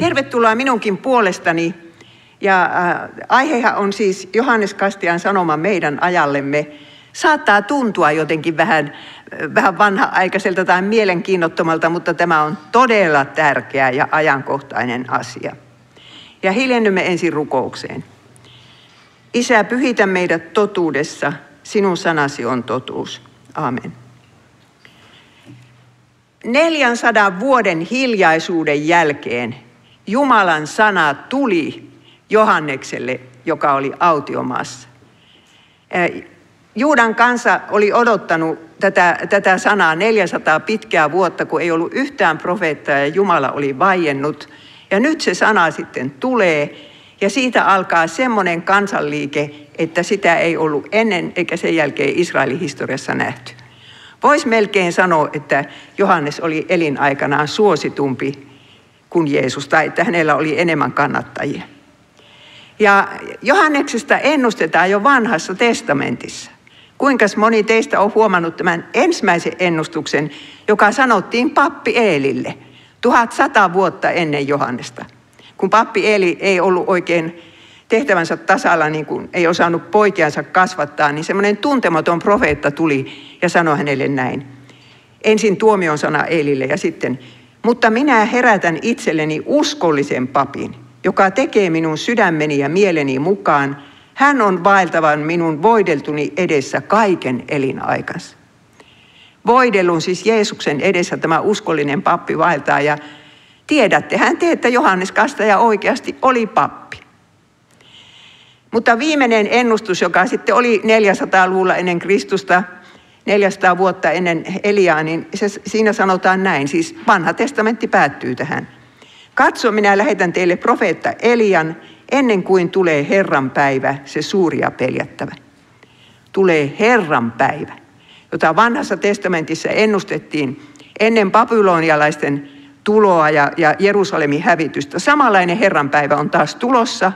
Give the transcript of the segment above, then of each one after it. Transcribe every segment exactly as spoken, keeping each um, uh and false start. Tervetuloa minunkin puolestani. Ja äh, aihehan on siis Johannes Kastajan sanoma meidän ajallemme. Saattaa tuntua jotenkin vähän, vähän vanha-aikaiselta tai mielenkiinnottomalta, mutta tämä on todella tärkeä ja ajankohtainen asia. Ja hiljennymme ensin rukoukseen. Isä, pyhitä meidät totuudessa. Sinun sanasi on totuus. Aamen. neljänsadan vuoden hiljaisuuden jälkeen Jumalan sana tuli Johannekselle, joka oli autiomaassa. Juudan kansa oli odottanut tätä, tätä sanaa neljäsataa pitkää vuotta, kun ei ollut yhtään profeettaa ja Jumala oli vaiennut. Ja nyt se sana sitten tulee ja siitä alkaa semmoinen kansanliike, että sitä ei ollut ennen eikä sen jälkeen Israelin historiassa nähty. Voisi melkein sanoa, että Johannes oli elinaikanaan suositumpi kuin Jeesus, tai että hänellä oli enemmän kannattajia. Ja Johanneksesta ennustetaan jo Vanhassa testamentissa. Kuinka moni teistä on huomannut tämän ensimmäisen ennustuksen, joka sanottiin pappi Eelille tuhatsata vuotta ennen Johannesta. Kun pappi Eeli ei ollut oikein tehtävänsä tasalla, niin kuin ei osannut poikiansa kasvattaa, niin semmoinen tuntematon profeetta tuli ja sanoi hänelle näin. Ensin tuomion sana Eelille ja sitten, mutta minä herätän itselleni uskollisen papin, joka tekee minun sydämeni ja mieleni mukaan. Hän on vaeltavan minun voideltuni edessä kaiken elinaikansa. Voidellun siis Jeesuksen edessä tämä uskollinen pappi vaeltaa ja tiedättehän te, että Johannes Kastaja oikeasti oli pappi. Mutta viimeinen ennustus, joka sitten oli neljänsadan luvulla ennen Kristusta, neljäsataa vuotta ennen Eliaa, niin se, siinä sanotaan näin, siis Vanha testamentti päättyy tähän. Katso, minä lähetän teille profeetta Elian, ennen kuin tulee Herran päivä, se suuri ja peljättävä. Tulee Herran päivä, jota Vanhassa testamentissa ennustettiin ennen babylonialaisten tuloa ja, ja Jerusalemin hävitystä. Samanlainen Herran päivä on taas tulossa.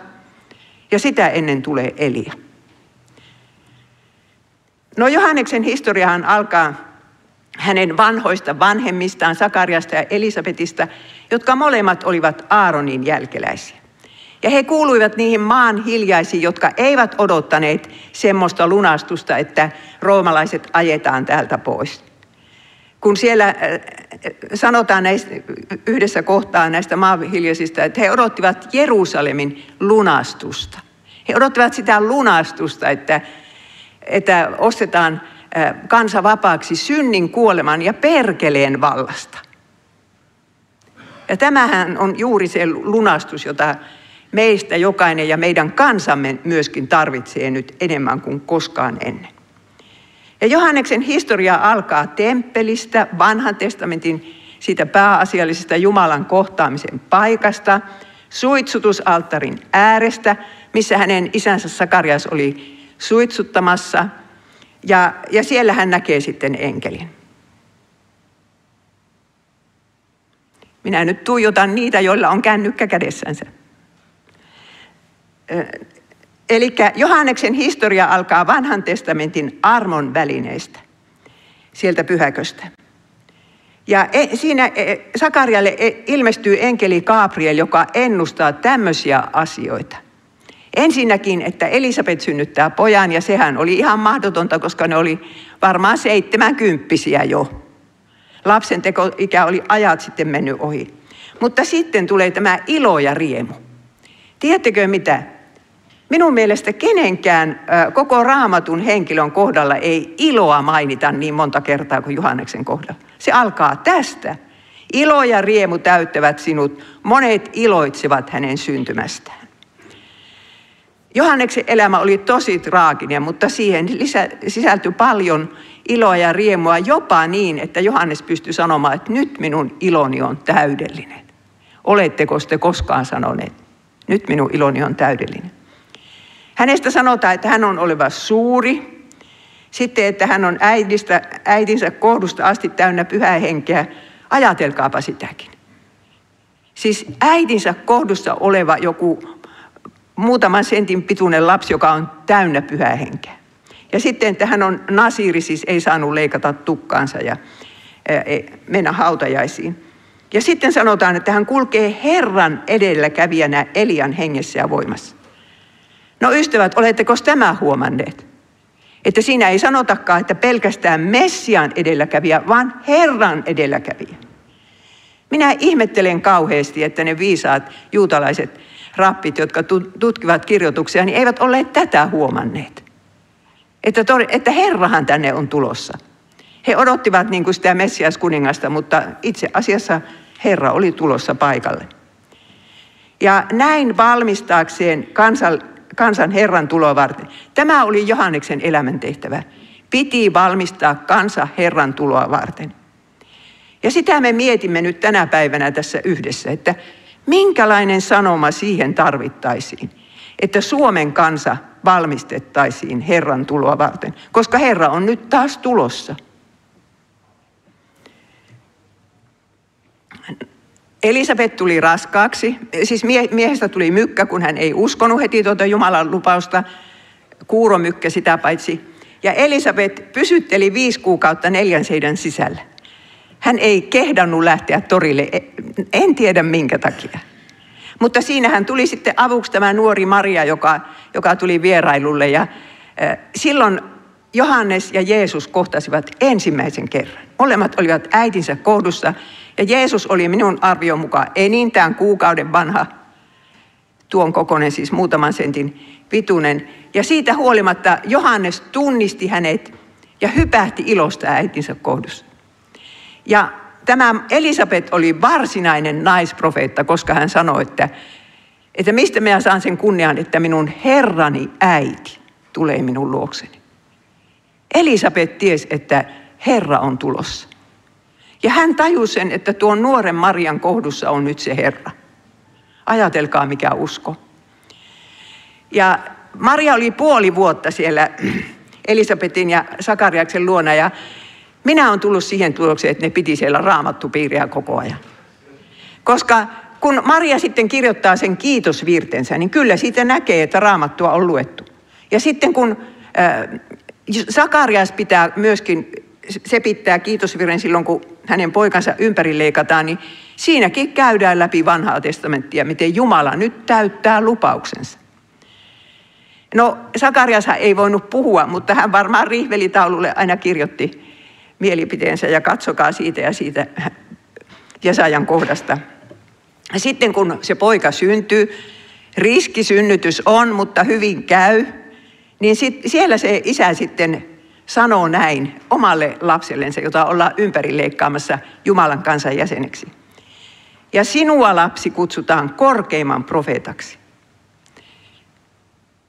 Ja sitä ennen tulee Elia. No Johanneksen historiahan alkaa hänen vanhoista vanhemmistaan, Sakariasta ja Elisabetista, jotka molemmat olivat Aaronin jälkeläisiä. Ja he kuuluivat niihin maan hiljaisiin, jotka eivät odottaneet semmoista lunastusta, että roomalaiset ajetaan täältä pois. Kun siellä sanotaan näistä, yhdessä kohtaa näistä maanhiljaisista, että he odottivat Jerusalemin lunastusta. He odottivat sitä lunastusta, että, että ostetaan kansa vapaaksi synnin, kuoleman ja perkeleen vallasta. Ja tämähän on juuri se lunastus, jota meistä jokainen ja meidän kansamme myöskin tarvitsee nyt enemmän kuin koskaan ennen. Ja Johanneksen historia alkaa temppelistä, Vanhan testamentin siitä pääasiallisesta Jumalan kohtaamisen paikasta, suitsutusalttarin äärestä, missä hänen isänsä Sakarias oli suitsuttamassa. Ja, ja siellä hän näkee sitten enkelin. Minä nyt tuijotan niitä, joilla on kännykkä kädessänsä. Eli Johanneksen historia alkaa Vanhan testamentin armon välineistä, sieltä pyhäköstä. Ja siinä Sakarialle ilmestyy enkeli Gabriel, joka ennustaa tämmöisiä asioita. Ensinnäkin, että Elisabet synnyttää pojan, ja sehän oli ihan mahdotonta, koska ne oli varmaan seitsemänkymppisiä jo. Lapsen tekoikä oli ajat sitten mennyt ohi. Mutta sitten tulee tämä ilo ja riemu. Tiedättekö mitä? Minun mielestä kenenkään koko Raamatun henkilön kohdalla ei iloa mainita niin monta kertaa kuin Johanneksen kohdalla. Se alkaa tästä. Ilo ja riemu täyttävät sinut. Monet iloitsevat hänen syntymästään. Johanneksen elämä oli tosi traaginen, mutta siihen sisältyi paljon iloa ja riemua jopa niin, että Johannes pystyi sanomaan, että nyt minun iloni on täydellinen. Oletteko te koskaan sanoneet, nyt minun iloni on täydellinen? Hänestä sanotaan, että hän on oleva suuri, sitten että hän on äidistä, äitinsä kohdusta asti täynnä pyhää henkeä. Ajatelkaapa sitäkin. Siis äitinsä kohdussa oleva joku muutaman sentin pituinen lapsi, joka on täynnä pyhää henkeä. Ja sitten, että hän on nasiiri, siis ei saanut leikata tukkaansa ja mennä hautajaisiin. Ja sitten sanotaan, että hän kulkee Herran edelläkävijänä Elian hengessä ja voimassa. No ystävät, oletteko tämä huomanneet? Että siinä ei sanotakaan, että pelkästään Messian edelläkävijä, vaan Herran edelläkävijä. Minä ihmettelen kauheasti, että ne viisaat juutalaiset rabbit, jotka tutkivat kirjoituksia, niin eivät olleet tätä huomanneet. Että, to, että Herrahan tänne on tulossa. He odottivat niin kuin sitä Messias kuningasta, mutta itse asiassa Herra oli tulossa paikalle. Ja näin valmistaakseen kansan, kansan Herran tuloa varten. Tämä oli Johanneksen elämäntehtävä. Piti valmistaa kansa Herran tuloa varten. Ja sitä me mietimme nyt tänä päivänä tässä yhdessä, että minkälainen sanoma siihen tarvittaisiin, että Suomen kansa valmistettaisiin Herran tuloa varten, koska Herra on nyt taas tulossa. Elisabet tuli raskaaksi, siis miehestä tuli mykkä, kun hän ei uskonut heti tuota Jumalan lupausta, kuuromykkä sitä paitsi. Ja Elisabet pysytteli viisi kuukautta neljän seinän sisällä. Hän ei kehdannut lähteä torille, en tiedä minkä takia. Mutta siinähän tuli sitten avuksi tämä nuori Maria, joka, joka tuli vierailulle. Ja silloin Johannes ja Jeesus kohtasivat ensimmäisen kerran. Molemmat olivat äitinsä kohdussa ja Jeesus oli minun arvion mukaan enintään kuukauden vanha, tuon kokoinen siis muutaman sentin pituinen. Ja siitä huolimatta Johannes tunnisti hänet ja hypähti ilosta äitinsä kohdussa. Ja tämä Elisabet oli varsinainen naisprofeetta, koska hän sanoi, että, että mistä minä saan sen kunnian, että minun herrani äiti tulee minun luokseni. Elisabet tiesi, että Herra on tulossa. Ja hän tajusi sen, että tuon nuoren Marian kohdussa on nyt se Herra. Ajatelkaa mikä usko. Ja Maria oli puoli vuotta siellä Elisabetin ja Sakariaksen luona ja minä olen tullut siihen tulokseen, että ne piti siellä raamattupiiriä koko ajan. Koska kun Maria sitten kirjoittaa sen kiitosvirtensä, niin kyllä siitä näkee, että raamattua on luettu. Ja sitten kun äh, Sakarias pitää myöskin, se pitää kiitosvirren silloin, kun hänen poikansa ympärileikataan, niin siinäkin käydään läpi vanhaa testamenttia, miten Jumala nyt täyttää lupauksensa. No Sakariashan ei voinut puhua, mutta hän varmaan rihvelitaululle aina kirjoitti mielipiteensä ja katsokaa siitä ja siitä Jesajan kohdasta. Sitten kun se poika syntyy, riskisynnytys on, mutta hyvin käy, niin sit, siellä se isä sitten sanoo näin omalle lapsellensa, jota ollaan ympärileikkaamassa Jumalan kansan jäseneksi. Ja sinua lapsi kutsutaan korkeimman profeetaksi.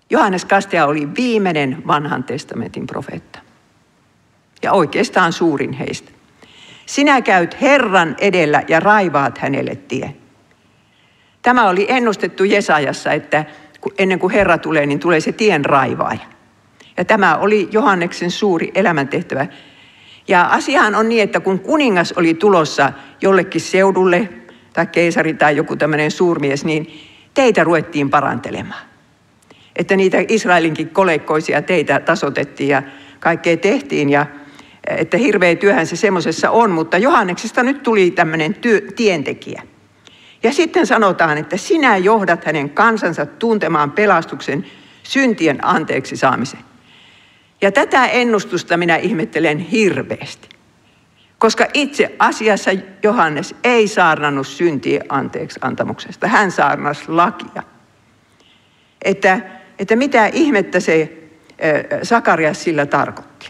Johannes Kastaja oli viimeinen vanhan testamentin profeetta. Ja oikeastaan suurin heistä. Sinä käyt Herran edellä ja raivaat hänelle tie. Tämä oli ennustettu Jesajassa, että ennen kuin Herra tulee, niin tulee se tien raivaaja. Ja tämä oli Johanneksen suuri elämäntehtävä. Ja asiahan on niin, että kun kuningas oli tulossa jollekin seudulle, tai keisari tai joku tämmöinen suurmies, niin teitä ruvettiin parantelemaan. Että niitä Israelinkin koleikkoisia teitä tasotettiin ja kaikkea tehtiin ja että hirveä työhän se semmoisessa on, mutta Johanneksesta nyt tuli tämmöinen työ, tientekijä. Ja sitten sanotaan, että sinä johdat hänen kansansa tuntemaan pelastuksen syntien anteeksi saamisen. Ja tätä ennustusta minä ihmettelen hirveästi, koska itse asiassa Johannes ei saarnannut syntien anteeksi antamuksesta. Hän saarnasi lakia. Että, että mitä ihmettä se Sakarias sillä tarkoitti.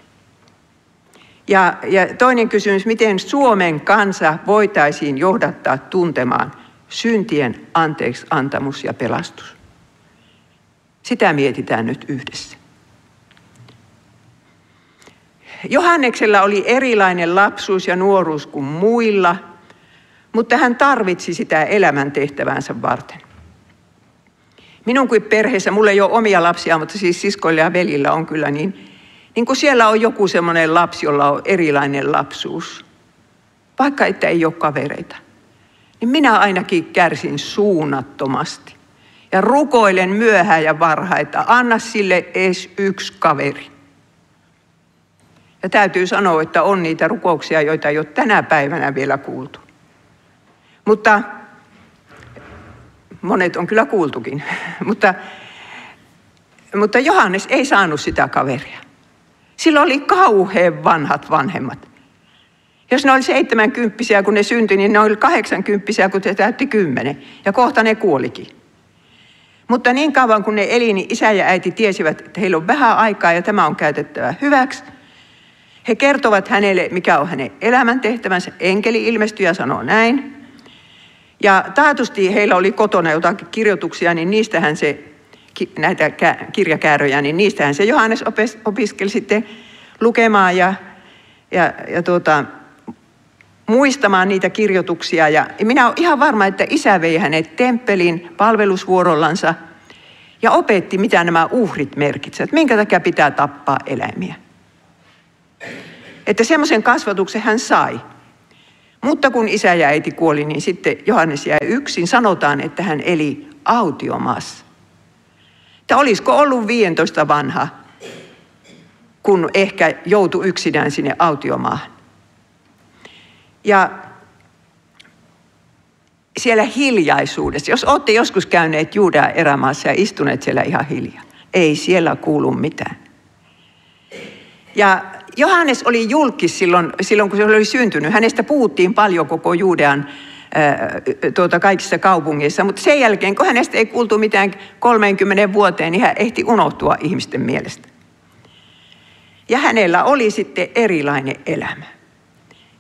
Ja, ja toinen kysymys, miten Suomen kansa voitaisiin johdattaa tuntemaan syntien anteeksi antamus ja pelastus. Sitä mietitään nyt yhdessä. Johanneksella oli erilainen lapsuus ja nuoruus kuin muilla, mutta hän tarvitsi sitä elämäntehtäväänsä varten. Minun kuin perheessä, mulla ei ole omia lapsia, mutta siis siskoilla ja velillä on kyllä niin, niin kun siellä on joku semmoinen lapsi, jolla on erilainen lapsuus, vaikka että ei ole kavereita, niin minä ainakin kärsin suunnattomasti. Ja rukoilen myöhään ja varhain, että anna sille edes yksi kaveri. Ja täytyy sanoa, että on niitä rukouksia, joita ei ole tänä päivänä vielä kuultu. Mutta monet on kyllä kuultukin, mutta, mutta Johannes ei saanut sitä kaveria. Sillä oli kauhean vanhat vanhemmat. Jos ne oli seitsemänkymppisiä, kun ne syntyi, niin ne oli kahdeksankymppisiä, kun se täytti kymmenen. Ja kohta ne kuolikin. Mutta niin kauan kun ne eli, niin isä ja äiti tiesivät, että heillä on vähän aikaa ja tämä on käytettävä hyväksi. He kertovat hänelle, mikä on hänen elämäntehtävänsä. Enkeli ilmestyi ja sanoo näin. Ja taatusti heillä oli kotona jotakin kirjoituksia, niin niistähän se, näitä kirjakääröjä, niin niistähän se Johannes opiskeli sitten lukemaan ja, ja, ja tuota, muistamaan niitä kirjoituksia. Ja minä olen ihan varma, että isä vei hänet temppelin palvelusvuorollansa ja opetti, mitä nämä uhrit merkitsevät, minkä takia pitää tappaa eläimiä. Että semmoisen kasvatuksen hän sai. Mutta kun isä ja äiti kuoli, niin sitten Johannes jäi yksin. Sanotaan, että hän eli autiomaassa. Että olisiko ollut viisitoista vanha, kun ehkä joutui yksinään sinne autiomaahan. Ja siellä hiljaisuudessa, jos olette joskus käyneet Juudean erämaassa ja istuneet siellä ihan hiljaa, ei siellä kuulu mitään. Ja Johannes oli julkis silloin, silloin, kun se oli syntynyt. Hänestä puhuttiin paljon koko Juudean ää, tuota, kaikissa kaupungeissa, mutta sen jälkeen, kun hänestä ei kuultu mitään kolmeenkymmeneen vuoteen, niin hän ehti unohtua ihmisten mielestä. Ja hänellä oli sitten erilainen elämä.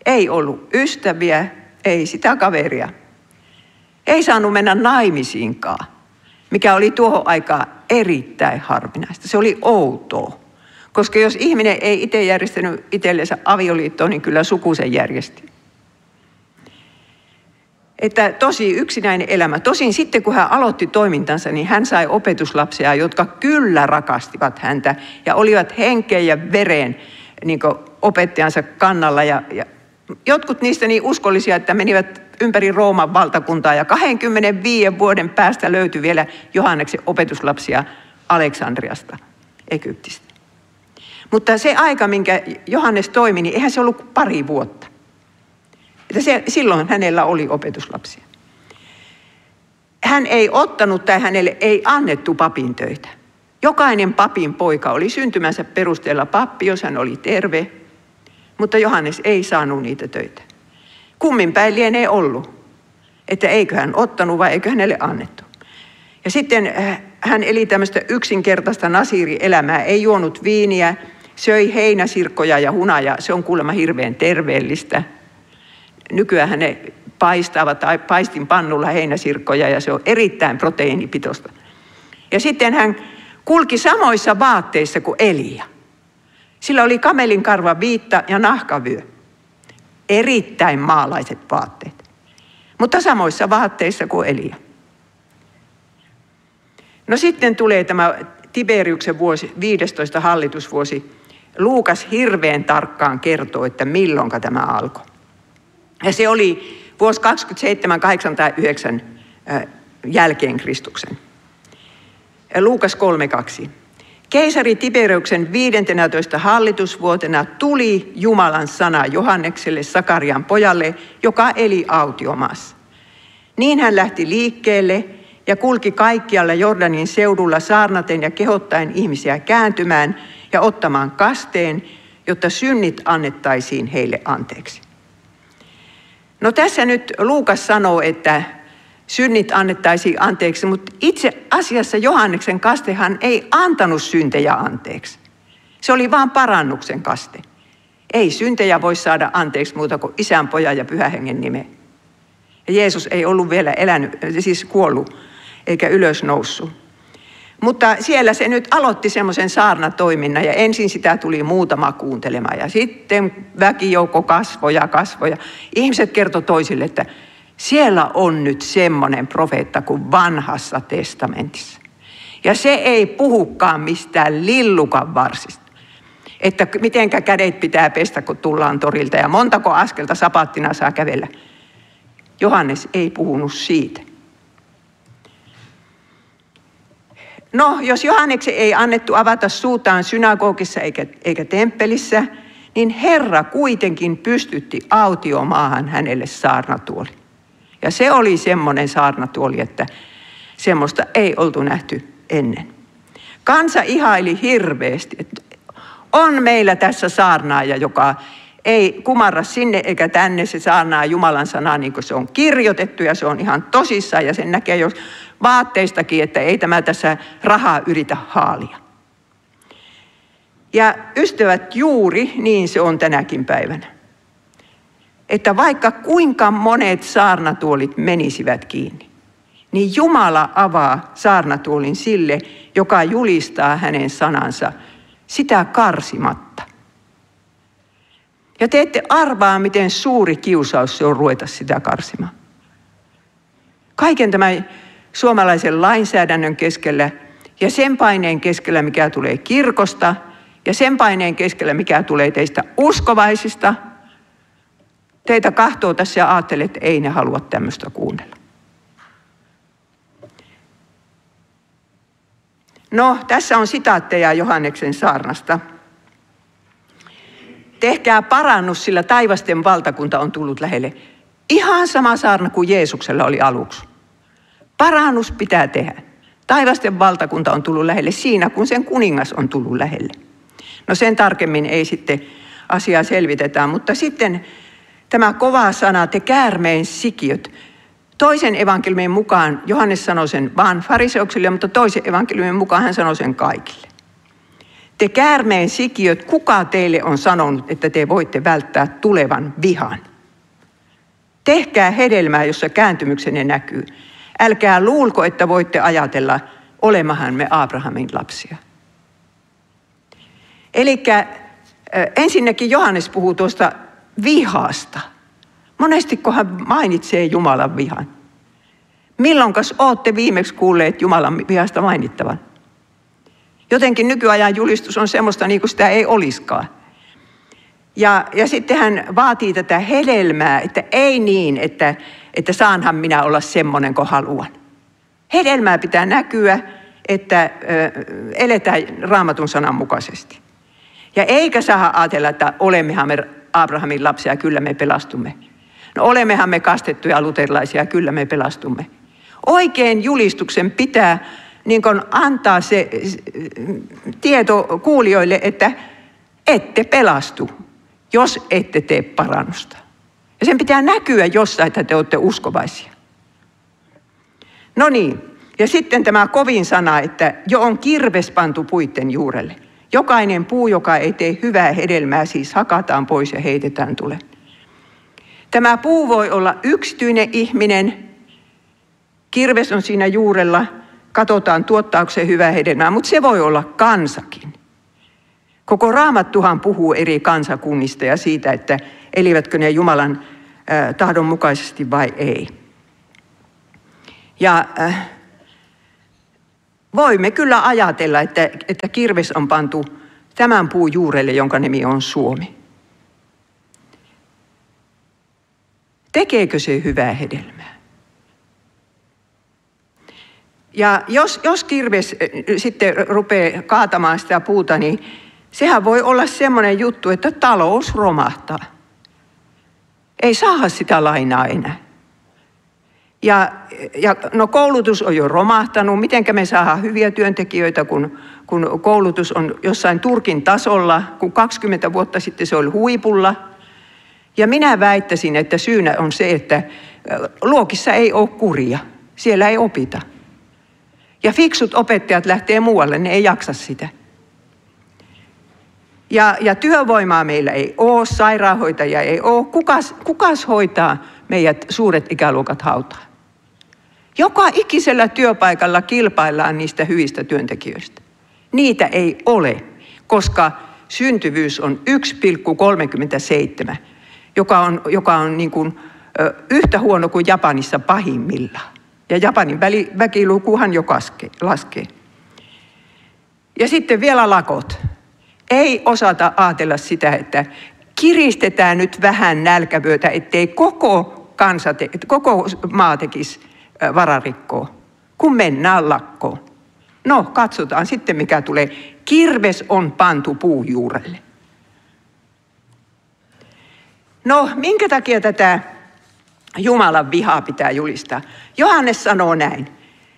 Ei ollut ystäviä, ei sitä kaveria. Ei saanut mennä naimisiinkaan, mikä oli tuohon aikaan erittäin harvinaista. Se oli outoa. Koska jos ihminen ei itse järjestänyt itsellensä avioliittoa, niin kyllä suku sen järjesti. Että tosi yksinäinen elämä. Tosin sitten kun hän aloitti toimintansa, niin hän sai opetuslapsia, jotka kyllä rakastivat häntä ja olivat henkeen ja vereen niin kuin opettajansa kannalla. Ja, ja jotkut niistä niin uskollisia, että menivät ympäri Rooman valtakuntaa ja kaksikymmentäviisi vuoden päästä löytyi vielä Johanneksen opetuslapsia Aleksandriasta, Egyptistä. Mutta se aika, minkä Johannes toimi, niin eihän se ollut pari vuotta. Että se, silloin hänellä oli opetuslapsia. Hän ei ottanut tai hänelle ei annettu papin töitä. Jokainen papin poika oli syntymänsä perusteella pappi, jos hän oli terve. Mutta Johannes ei saanut niitä töitä. Kummin päin lienee ollut, että eikö hän ottanut vai eikö hänelle annettu. Ja sitten hän eli tämmöistä yksinkertaista nasiirielämää, ei juonut viiniä. Söi heinäsirkkoja ja hunajaa, se on kuulemma hirveän terveellistä. Nykyään ne paistavat paistinpannulla heinäsirkkoja ja se on erittäin proteiinipitoista. Ja sitten hän kulki samoissa vaatteissa kuin Elia. Sillä oli kamelin karva viitta ja nahkavyö. Erittäin maalaiset vaatteet, mutta samoissa vaatteissa kuin Elia. No sitten tulee tämä Tiberiuksen vuosi, viidestoista hallitusvuosi. Luukas hirveän tarkkaan kertoo, että milloinka tämä alkoi. Ja se oli vuosi kaksikymmentäseitsemän, kahdeksan tai yhdeksän jälkeen Kristuksen. Luukas kolme kaksi. Keisari Tiberiuksen viidentenätoista hallitusvuotena tuli Jumalan sana Johannekselle, Sakarian pojalle, joka eli autiomaassa. Niin hän lähti liikkeelle ja kulki kaikkialla Jordanin seudulla saarnaten ja kehottaen ihmisiä kääntymään ja ottamaan kasteen, jotta synnit annettaisiin heille anteeksi. No tässä nyt Luukas sanoo, että synnit annettaisiin anteeksi, mutta itse asiassa Johanneksen kastehan ei antanut syntejä anteeksi. Se oli vaan parannuksen kaste. Ei syntejä voi saada anteeksi muuta kuin Isän, Pojan ja Pyhän Hengen nimeen. Ja Jeesus ei ollut vielä elänyt, siis kuollut eikä ylösnoussut. Mutta siellä se nyt aloitti semmoisen saarnatoiminnan ja ensin sitä tuli muutama kuuntelemaan. Ja sitten väkijoukko kasvoja, kasvoja. Ihmiset kertoi toisille, että siellä on nyt semmoinen profeetta kuin Vanhassa testamentissa. Ja se ei puhukaan mistään lillukan varsista. Että mitenkä kädet pitää pestä, kun tullaan torilta ja montako askelta sapattina saa kävellä. Johannes ei puhunut siitä. No, jos Johanneksen ei annettu avata suutaan synagogissa eikä, eikä temppelissä, niin Herra kuitenkin pystytti autiomaahan hänelle saarnatuoli. Ja se oli semmoinen saarnatuoli, että semmoista ei oltu nähty ennen. Kansa ihaili hirveästi, että on meillä tässä saarnaaja, joka ei kumarra sinne eikä tänne, se saarnaa Jumalan sanaa niin kuin se on kirjoitettu ja se on ihan tosissaan ja sen näkee jos vaatteistakin, että ei tämä tässä rahaa yritä haalia. Ja ystävät, juuri niin se on tänäkin päivänä. Että vaikka kuinka monet saarnatuolit menisivät kiinni, niin Jumala avaa saarnatuolin sille, joka julistaa hänen sanansa sitä karsimatta. Ja te ette arvaa, miten suuri kiusaus se on ruveta sitä karsimaan. Kaiken tämän suomalaisen lainsäädännön keskellä ja sen paineen keskellä, mikä tulee kirkosta, ja sen paineen keskellä, mikä tulee teistä uskovaisista, teitä kahtoo tässä ja ajattelee, että ei ne halua tämmöistä kuunnella. No, tässä on sitaatteja Johanneksen saarnasta. Tehkää parannus, sillä taivasten valtakunta on tullut lähelle. Ihan sama saarna kuin Jeesuksella oli aluksi. Parannus pitää tehdä. Taivasten valtakunta on tullut lähelle siinä, kun sen kuningas on tullut lähelle. No sen tarkemmin ei sitten asiaa selvitetä, mutta sitten tämä kova sana, te käärmeen sikiöt. Toisen evankeliumin mukaan Johannes sanoi sen vaan fariseuksille, mutta toisen evankeliumin mukaan hän sanoi sen kaikille. Te käärmeen sikiöt, kuka teille on sanonut, että te voitte välttää tulevan vihan? Tehkää hedelmää, jossa kääntymyksenne näkyy. Älkää luulko, että voitte ajatella, olemahan me Abrahamin lapsia. Eli ensinnäkin Johannes puhuu tuosta vihasta. Monesti kun hän mainitsee Jumalan vihan. Milloinkas olette viimeksi kuulleet Jumalan vihasta mainittavan? Jotenkin nykyajan julistus on semmoista, niin kuin sitä ei olisikaan. Ja, ja sitten hän vaatii tätä hedelmää, että ei niin, että, että saanhan minä olla semmoinen kuin haluan. Hedelmää pitää näkyä, että ö, eletään Raamatun sanan mukaisesti. Ja eikä saa ajatella, että olemmehan me Abrahamin lapsia, kyllä me pelastumme. No olemmehan me kastettuja luterilaisia, kyllä me pelastumme. Oikein julistuksen pitää niin kuin antaa se tieto kuulijoille, että ette pelastu, jos ette tee parannusta. Ja sen pitää näkyä jossain, että te olette uskovaisia. No niin, ja sitten tämä kovin sana, että jo on kirves pantu puitten juurelle. Jokainen puu, joka ei tee hyvää hedelmää, siis hakataan pois ja heitetään tuleen. Tämä puu voi olla yksityinen ihminen, kirves on siinä juurella, katsotaan tuottaako se hyvää hedelmää, mutta se voi olla kansakin. Koko Raamattuhan puhuu eri kansakunnista ja siitä, että elivätkö ne Jumalan äh, tahdon mukaisesti vai ei. Ja äh, voimme kyllä ajatella, että, että kirves on pantu tämän puun juurelle, jonka nimi on Suomi. Tekeekö se hyvää hedelmää? Ja jos, jos kirves sitten rupeaa kaatamaan sitä puuta, niin sehän voi olla semmoinen juttu, että talous romahtaa. Ei saada sitä lainaa enää. Ja, ja no koulutus on jo romahtanut. Mitenkä me saadaan hyviä työntekijöitä, kun, kun koulutus on jossain Turkin tasolla, kun kaksikymmentä vuotta sitten se oli huipulla. Ja minä väittäisin, että syynä on se, että luokissa ei ole kuria. Siellä ei opita. Ja fiksut opettajat lähtee muualle, ne ei jaksa sitä. Ja, ja työvoimaa meillä ei ole, sairaanhoitajia ei ole. Kukas, kukas hoitaa meidät suuret ikäluokat hautaan? Joka ikisellä työpaikalla kilpaillaan niistä hyvistä työntekijöistä. Niitä ei ole, koska syntyvyys on yksi pilkku kolmekymmentäseitsemän, joka on, joka on niin kuin, ö, yhtä huono kuin Japanissa pahimmillaan. Ja Japanin väkilukuhan jo laskee. Ja sitten vielä lakot. Ei osata ajatella sitä, että kiristetään nyt vähän nälkävyötä, ettei koko, kansa te, koko maa tekisi vararikkoa, kun mennään lakkoon. No, katsotaan sitten mikä tulee. Kirves on pantu puujuurelle. No, minkä takia tätä Jumalan vihaa pitää julistaa. Johannes sanoo näin.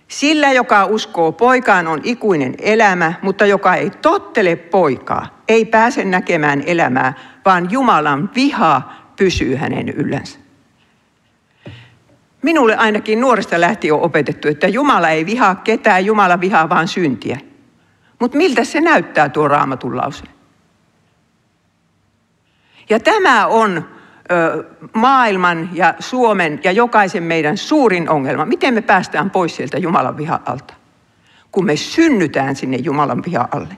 Sillä, joka uskoo poikaan, on ikuinen elämä, mutta joka ei tottele poikaa, ei pääse näkemään elämää, vaan Jumalan viha pysyy hänen yllänsä. Minulle ainakin nuoresta lähtien on opetettu, että Jumala ei vihaa ketään, Jumala vihaa vaan syntiä. Mutta miltä se näyttää tuo Raamatun lause? Ja tämä on ö, maailman ja Suomen ja jokaisen meidän suurin ongelma. Miten me päästään pois sieltä Jumalan vihan alta, kun me synnytään sinne Jumalan vihan alle?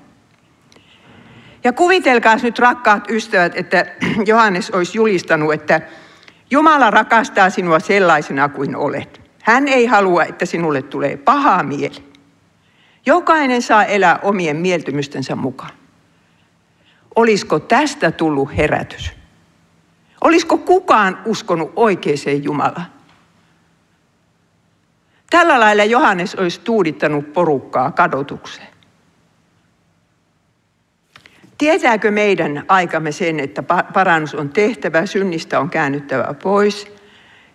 Ja kuvitelkaa nyt, rakkaat ystävät, että Johannes olisi julistanut, että Jumala rakastaa sinua sellaisena kuin olet. Hän ei halua, että sinulle tulee paha mieli. Jokainen saa elää omien mieltymystensä mukaan. Olisiko tästä tullut herätys? Olisiko kukaan uskonut oikeaan Jumalaan? Tällä lailla Johannes olisi tuudittanut porukkaa kadotukseen. Tietääkö meidän aikamme sen, että parannus on tehtävä, synnistä on käännyttävä pois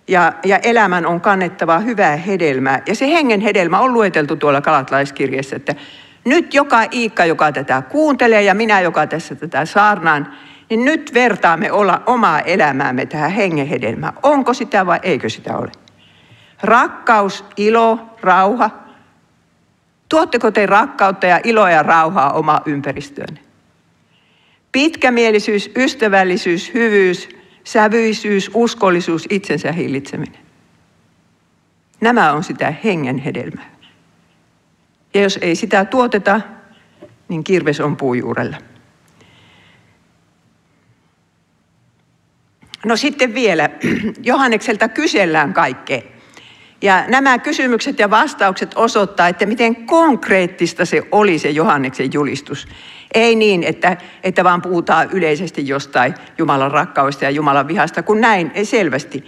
ja, ja elämän on kannettava hyvää hedelmää. Ja se hengen hedelmä on lueteltu tuolla Galatalaiskirjassa, että nyt joka Iikka, joka tätä kuuntelee ja minä, joka tässä tätä saarnaan, niin nyt vertaamme olla omaa elämäämme tähän hengen hedelmään. Onko sitä vai eikö sitä ole? Rakkaus, ilo, rauha. Tuotteko te rakkautta ja iloa ja rauhaa omaa ympäristöönne? Pitkämielisyys, ystävällisyys, hyvyys, sävyisyys, uskollisuus, itsensä hillitseminen. Nämä on sitä hengen hedelmää. Ja jos ei sitä tuoteta, niin kirves on puujuurella. No sitten vielä, Johannekselta kysellään kaikkea. Ja nämä kysymykset ja vastaukset osoittaa, että miten konkreettista se oli se Johanneksen julistus. Ei niin, että, että vaan puhutaan yleisesti jostain Jumalan rakkaudesta ja Jumalan vihasta, kun näin ei selvästi.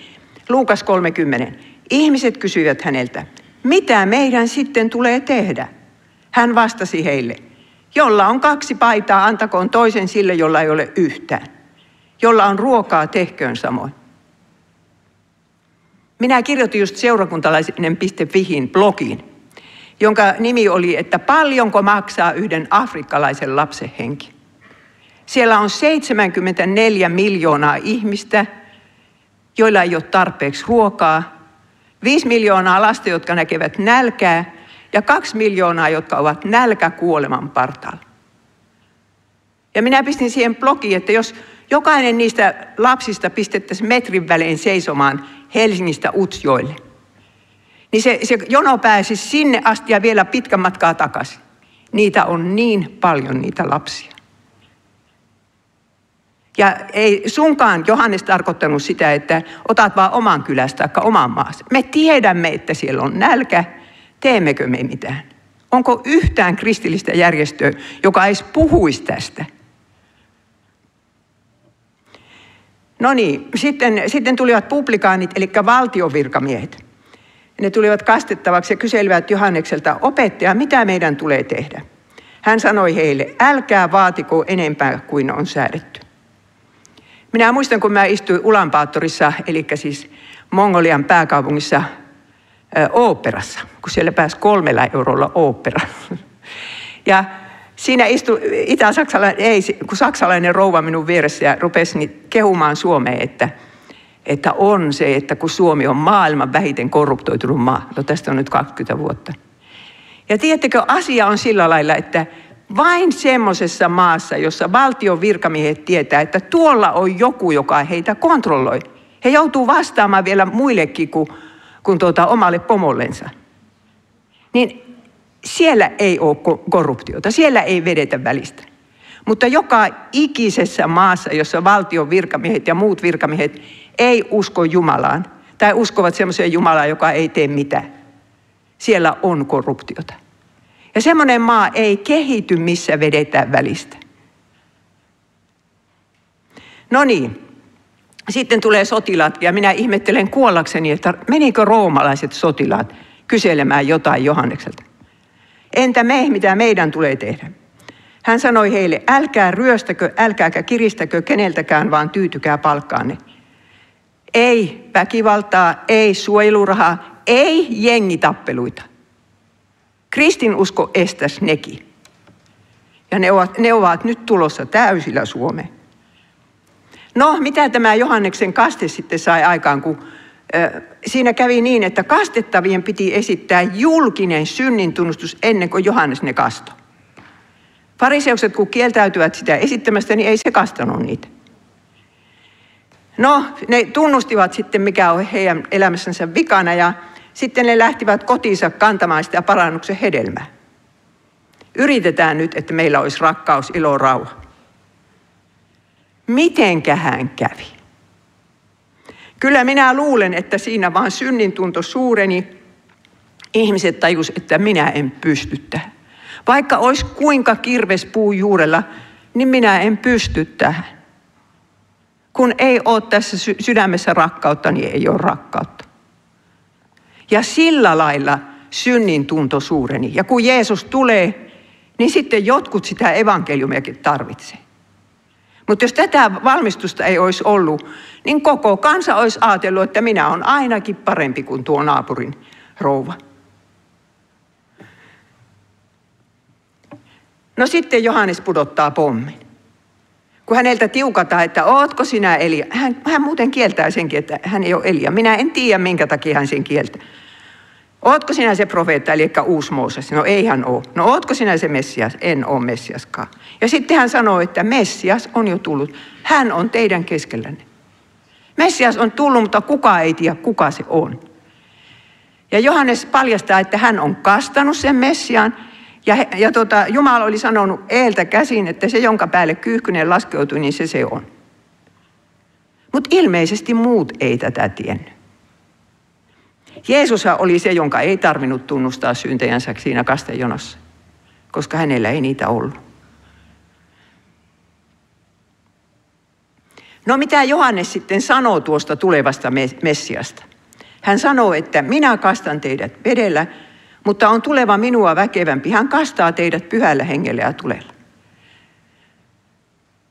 Luukas kolmekymmentä. Ihmiset kysyivät häneltä, mitä meidän sitten tulee tehdä? Hän vastasi heille, jolla on kaksi paitaa, antakoon toisen sille, jolla ei ole yhtään. Jolla on ruokaa, tehköön samoin. Minä kirjoitin just seurakuntalainen piste fi blogiin, jonka nimi oli, että paljonko maksaa yhden afrikkalaisen lapsen henki. Siellä on seitsemänkymmentäneljä miljoonaa ihmistä, joilla ei ole tarpeeksi ruokaa, viisi miljoonaa lasta, jotka näkevät nälkää, ja kaksi miljoonaa, jotka ovat nälkäkuoleman partaalla. Ja minä pistin siihen blogiin, että jos jokainen niistä lapsista pistettäisiin metrin välein seisomaan Helsingistä Utsjoille, niin se, se jono pääsi sinne asti ja vielä pitkän matkaa takaisin. Niitä on niin paljon niitä lapsia. Ja ei sunkaan Johannes tarkoittanut sitä, että otat vaan oman kylästä tai oman maasta. Me tiedämme, että siellä on nälkä. Teemmekö me mitään? Onko yhtään kristillistä järjestöä, joka edes puhuisi tästä? No niin, sitten, sitten tulivat publikaanit, eli valtion virkamiehet. Ne tulivat kastettavaksi ja kyselivät Johannekselta, opettaja, mitä meidän tulee tehdä? Hän sanoi heille, älkää vaatiko enempää kuin on säädetty. Minä muistan, kun mä istuin Ulaanbaatorissa, eli siis Mongolian pääkaupungissa, oopperassa, kun siellä pääsi kolmella eurolla oopperaan. Ja siinä istui itä-saksalainen, ei, kun saksalainen rouva minun vieressä ja rupesi kehumaan Suomeen, että, että on se, että kun Suomi on maailman vähiten korruptoitunut maa. No tästä on nyt kaksikymmentä vuotta. Ja tiedättekö, asia on sillä lailla, että vain semmoisessa maassa, jossa valtion virkamiehet tietää, että tuolla on joku, joka heitä kontrolloi. He joutuu vastaamaan vielä muillekin kuin, kuin tuota, omalle pomollensa. Niin siellä ei ole korruptiota, siellä ei vedetä välistä. Mutta joka ikisessä maassa, jossa valtion virkamiehet ja muut virkamiehet ei usko Jumalaan, tai uskovat semmoiseen Jumalaan, joka ei tee mitään, siellä on korruptiota. Ja semmoinen maa ei kehity, missä vedetään välistä. No niin, sitten tulee sotilaat, ja minä ihmettelen kuollakseni, että menikö roomalaiset sotilaat kyselemään jotain Johannekselta. Entä me, mitä meidän tulee tehdä? Hän sanoi heille, älkää ryöstäkö, älkääkä kiristäkö keneltäkään, vaan tyytykää palkkaanne. Ei väkivaltaa, ei suojelurahaa, ei jengitappeluita. Kristinusko estäisi nekin. Ja ne ovat, ne ovat nyt tulossa täysillä Suomeen. No, mitä tämä Johanneksen kaste sitten sai aikaan, kun äh, siinä kävi niin, että kastettavien piti esittää julkinen synnintunnustus ennen kuin Johannes ne kastoi. Fariseukset, kun kieltäytyvät sitä esittämästä, niin ei se kastanut niitä. No, ne tunnustivat sitten, mikä on heidän elämässänsä vikana, ja sitten ne lähtivät kotiinsa kantamaan sitä parannuksen hedelmää. Yritetään nyt, että meillä olisi rakkaus, ilo, rauha. Mitenkähän kävi? Kyllä minä luulen, että siinä vaan synnintunto suureni. Ihmiset tajusivat, että minä en pysty tähän. Vaikka olisi kuinka kirves puun juurella, niin minä en pysty tähän. Kun ei ole tässä sydämessä rakkautta, niin ei ole rakkautta. Ja sillä lailla synnintunto suureni. Ja kun Jeesus tulee, niin sitten jotkut sitä evankeliumiakin tarvitsee. Mutta jos tätä valmistusta ei olisi ollut, niin koko kansa olisi ajatellut, että minä olen ainakin parempi kuin tuo naapurin rouva. No sitten Johannes pudottaa pommin. Kun häneltä tiukataan, että ootko sinä Elia? Hän, hän muuten kieltää senkin, että hän ei ole Elia. Minä en tiedä, minkä takia hän sen kieltää. Ootko sinä se profeetta, eli uusi Mooses? No ei hän ole. No ootko sinä se Messias? En ole Messiaskaan. Ja sitten hän sanoo, että Messias on jo tullut. Hän on teidän keskellänne. Messias on tullut, mutta kukaan ei tiedä, kuka se on. Ja Johannes paljastaa, että hän on kastanut sen Messiaan. Ja, ja tota, Jumala oli sanonut Eeltä käsin, että se, jonka päälle kyyhkynen laskeutui, niin se se on. Mutta ilmeisesti muut ei tätä tiennyt. Jeesushan oli se, jonka ei tarvinnut tunnustaa syntejänsä siinä kastejonossa, koska hänellä ei niitä ollut. No mitä Johannes sitten sanoo tuosta tulevasta Messiasta? Hän sanoo, että minä kastan teidät vedellä, mutta on tuleva minua väkevämpi. Hän kastaa teidät pyhällä hengellä ja tulella.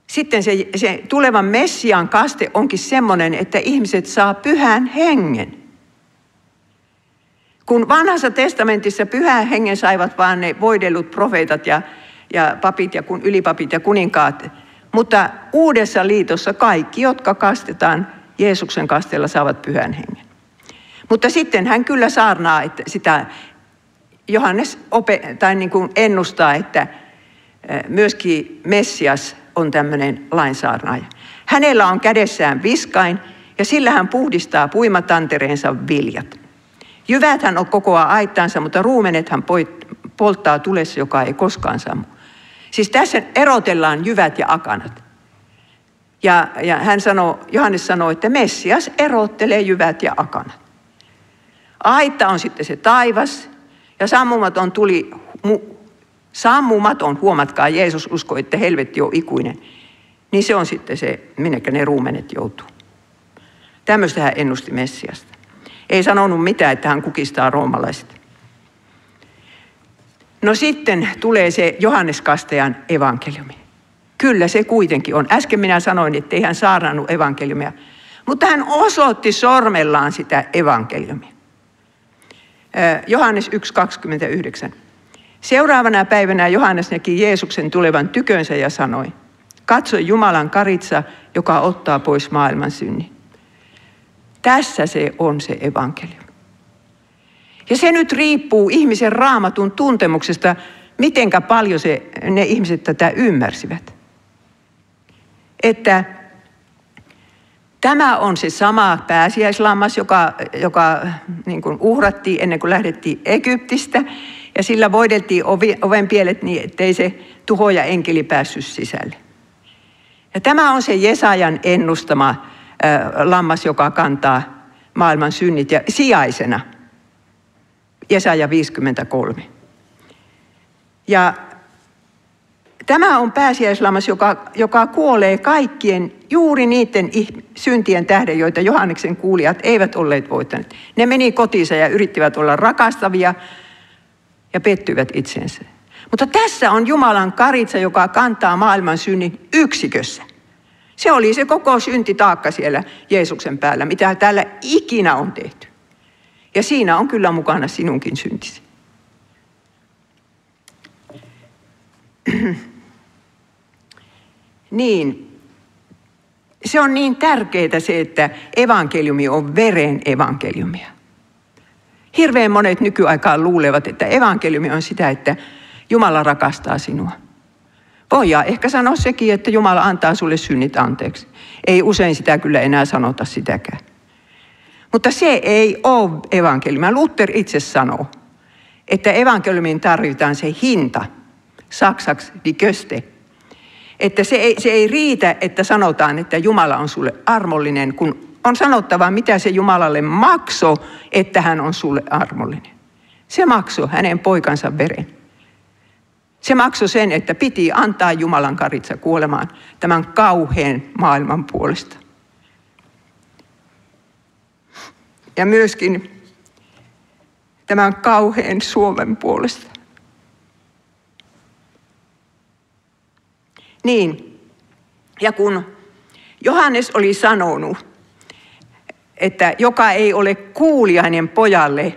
Sitten se, se tulevan Messiaan kaste onkin semmoinen, että ihmiset saa pyhän hengen. Kun vanhassa testamentissa pyhän hengen saivat vaan ne voidellut profeetat ja, ja papit ja kun, ylipapit ja kuninkaat. Mutta uudessa liitossa kaikki, jotka kastetaan Jeesuksen kasteella, saavat pyhän hengen. Mutta sitten hän kyllä saarnaa että sitä... Johannes ope, tai niin kuin ennustaa, että myöskin Messias on tämmöinen lainsaarnaaja. Hänellä on kädessään viskain ja sillä hän puhdistaa puimatantereensa viljat. Jyvät hän on kokoaa aittaansa, mutta ruumenet hän polttaa tulessa, joka ei koskaan sammu. Siis tässä erotellaan jyvät ja akanat. Ja, ja hän sanoo, Johannes sanoo, että Messias erottelee jyvät ja akanat. Aitta on sitten se taivas. Ja sammumaton tuli, mu, sammumaton, huomatkaa, Jeesus uskoi, että helvetti on ikuinen. Niin se on sitten se, minnekä ne ruumenet joutuu. Tämmöistä hän ennusti Messiasta. Ei sanonut mitään, että hän kukistaa roomalaiset. No sitten tulee se Johannes Kastajan evankeliumi. Kyllä se kuitenkin on. Äsken minä sanoin, että ei hän saarnannut evankeliumia, mutta hän osoitti sormellaan sitä evankeliumia. Johannes yksi kaksikymmentäyhdeksän. Seuraavana päivänä Johannes näki Jeesuksen tulevan tykönsä ja sanoi, katso Jumalan karitsa, joka ottaa pois maailman synnin. Tässä se on se evankeliumi. Ja se nyt riippuu ihmisen raamatun tuntemuksesta, mitenkä paljon se, ne ihmiset tätä ymmärsivät. Että tämä on se sama pääsiäislammas, joka, joka niin kuin uhrattiin ennen kuin lähdettiin Egyptistä. Ja sillä voideltiin ovi, oven pielet niin, ettei se tuhoja enkeli päässyt sisälle. Ja tämä on se Jesajan ennustama äh, lammas, joka kantaa maailman synnit ja sijaisena. Jesaja viisikymmentäkolme. Ja tämä on pääsiäislammas, joka, joka kuolee kaikkien juuri niiden syntien tähden, joita Johanneksen kuulijat eivät olleet voittaneet. Ne meni kotiinsa ja yrittivät olla rakastavia ja pettyivät itsensä. Mutta tässä on Jumalan karitsa, joka kantaa maailman synnin yksikössä. Se oli se koko syntitaakka siellä Jeesuksen päällä, mitä täällä ikinä on tehty. Ja siinä on kyllä mukana sinunkin syntisi. Niin, se on niin tärkeää se, että evankeliumi on veren evankeliumia. Hirveän monet nykyaikaan luulevat, että evankeliumi on sitä, että Jumala rakastaa sinua. Voidaan ehkä sanoa sekin, että Jumala antaa sulle synnit anteeksi. Ei usein sitä kyllä enää sanota sitäkään. Mutta se ei ole evankeliumi. Luther itse sanoo, että evankeliumiin tarvitaan se hinta, saksaksi die Koste. Että se ei, se ei riitä, että sanotaan, että Jumala on sulle armollinen, kun on sanottava, mitä se Jumalalle maksoi, että hän on sulle armollinen. Se maksoi hänen poikansa veren. Se maksoi sen, että piti antaa Jumalan karitsa kuolemaan tämän kauhean maailman puolesta. Ja myöskin tämän kauhean Suomen puolesta. Niin, ja kun Johannes oli sanonut, että joka ei ole kuuliainen pojalle,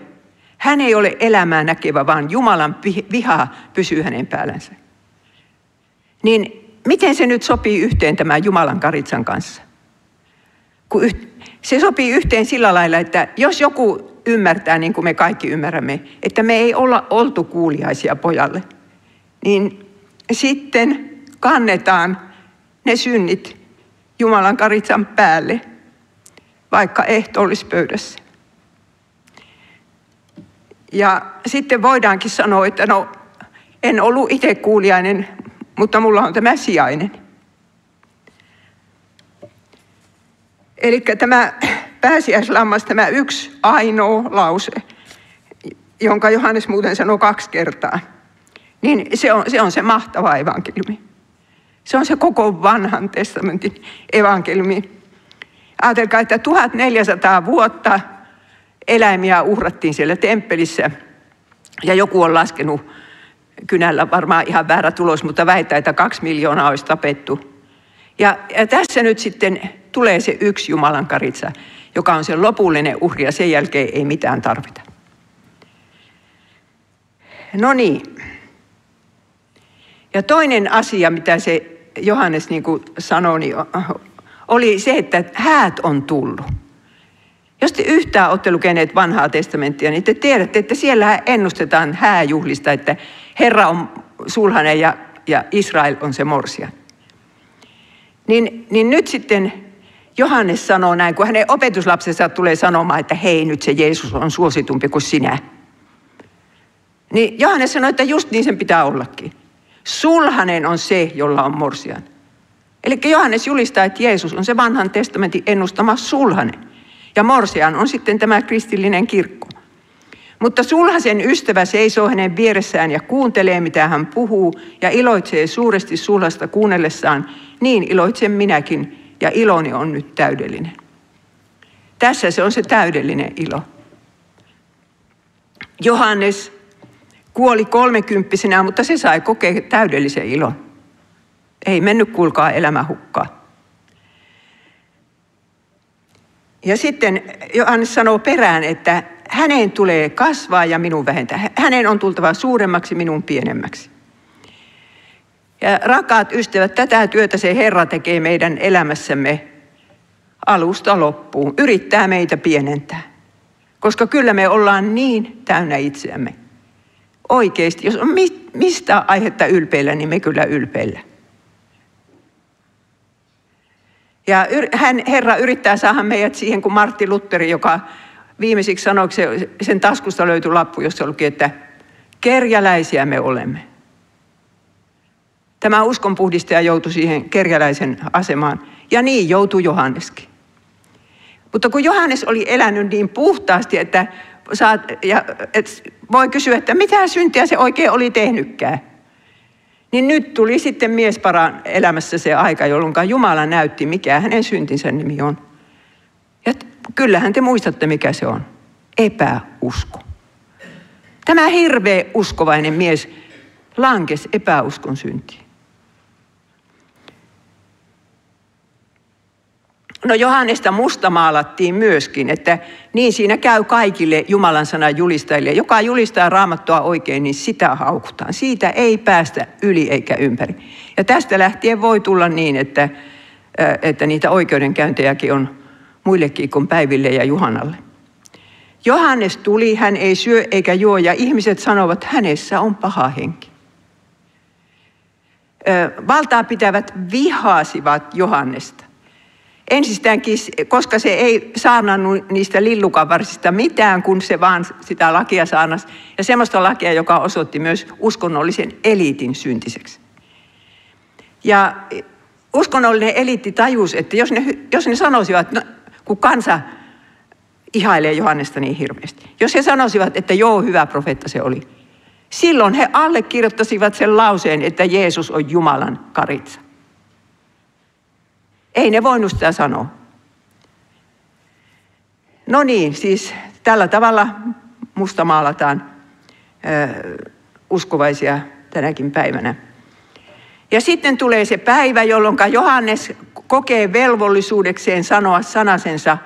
hän ei ole elämää näkevä, vaan Jumalan viha pysyy hänen päällänsä. Niin miten se nyt sopii yhteen tämän Jumalan karitsan kanssa? Kun se sopii yhteen sillä lailla, että jos joku ymmärtää, niin kuin me kaikki ymmärrämme, että me ei olla oltu kuuliaisia pojalle, niin sitten kannetaan ne synnit Jumalan karitsan päälle, vaikka ehtoollispöydässä. Ja sitten voidaankin sanoa, että no, en ollut itse kuuliainen, mutta mulla on tämä sijainen. Eli tämä pääsiäislammas, tämä yksi ainoa lause, jonka Johannes muuten sanoi kaksi kertaa, niin se on se, on se mahtava evankeliumi. Se on se koko vanhan testamentin evankeliumi. Ajatelkaa, että tuhatneljäsataa vuotta eläimiä uhrattiin siellä temppelissä. Ja joku on laskenut kynällä varmaan ihan väärä tulos, mutta väittää, että kaksi miljoonaa olisi tapettu. Ja, ja tässä nyt sitten tulee se yksi Jumalan karitsa, joka on se lopullinen uhri ja sen jälkeen ei mitään tarvita. No niin. Ja toinen asia, mitä se Johannes niin kuin sanoi, niin oli se, että häät on tullut. Jos te yhtään olette lukeneet vanhaa testamenttia, niin te tiedätte, että siellä ennustetaan hääjuhlista, että Herra on sulhanen ja, ja Israel on se morsian. Niin, niin nyt sitten Johannes sanoo näin, kun hänen opetuslapsensa tulee sanomaan, että hei, nyt se Jeesus on suositumpi kuin sinä. Niin Johannes sanoo, että just niin sen pitää ollakin. Sulhanen on se, jolla on morsian. Eli Johannes julistaa, että Jeesus on se vanhan testamentin ennustama sulhanen. Ja morsian on sitten tämä kristillinen kirkko. Mutta sulhasen ystävä seisoo hänen vieressään ja kuuntelee, mitä hän puhuu, ja iloitsee suuresti sulhasta kuunnellessaan. Niin iloitsen minäkin, ja iloni on nyt täydellinen. Tässä se on se täydellinen ilo. Johannes kuoli kolmekymppisenä, mutta se sai kokea täydellisen ilon. Ei mennyt, kuulkaa, elämä hukkaa. Ja sitten Johannes sanoo perään, että hänen tulee kasvaa ja minun vähentää. Hänen on tultava suuremmaksi, minun pienemmäksi. Ja rakkaat ystävät, tätä työtä se Herra tekee meidän elämässämme alusta loppuun. Yrittää meitä pienentää, koska kyllä me ollaan niin täynnä itseämme. Oikeasti, jos on mistä aihetta ylpeillä, niin me kyllä ylpeillä. Ja hän, Herra yrittää saada meidät siihen, kun Martti Lutteri, joka viimeisiksi sanoi, sen taskusta löytyi lappu, jossa luki, että kerjäläisiä me olemme. Tämä uskonpuhdistaja joutui siihen kerjäläisen asemaan, ja niin joutui Johanneskin. Mutta kun Johannes oli elänyt niin puhtaasti, että saat, ja, et voi kysyä, että mitä syntiä se oikein oli tehnytkään. Niin nyt tuli sitten miesparan elämässä se aika, jolloin Jumala näytti, mikä hänen syntinsä nimi on. Ja kyllähän te muistatte, mikä se on. Epäusko. Tämä hirveä uskovainen mies lankesi epäuskon syntiin. No Johannesta mustamaalattiin myöskin, että niin siinä käy kaikille Jumalan sanan julistajille. Joka julistaa Raamattua oikein, niin sitä haukutaan. Siitä ei päästä yli eikä ympäri. Ja tästä lähtien voi tulla niin, että, että niitä oikeudenkäyntejäkin on muillekin kuin Päiville ja Juhanalle. Johannes tuli, hän ei syö eikä juo, ja ihmiset sanovat, että hänessä on paha henki. Valtaa pitävät vihasivat Johannesta. Ensistäänkin, koska se ei saarnannut niistä lillukanvarsista mitään, kun se vaan sitä lakia saarnasi. Ja semmoista lakia, joka osoitti myös uskonnollisen eliitin syntiseksi. Ja uskonnollinen eliitti tajus, että jos ne, jos ne sanoisivat, no, kun kansa ihailee Johannesta niin hirveästi. Jos he sanoisivat, että joo, hyvä profeetta se oli. Silloin he allekirjoittaisivat sen lauseen, että Jeesus on Jumalan karitsa. Ei ne voinut sitä sanoa. No niin, siis tällä tavalla mustamaalataan ö, uskovaisia tänäkin päivänä. Ja sitten tulee se päivä, jolloin Johannes kokee velvollisuudekseen sanoa sanasensa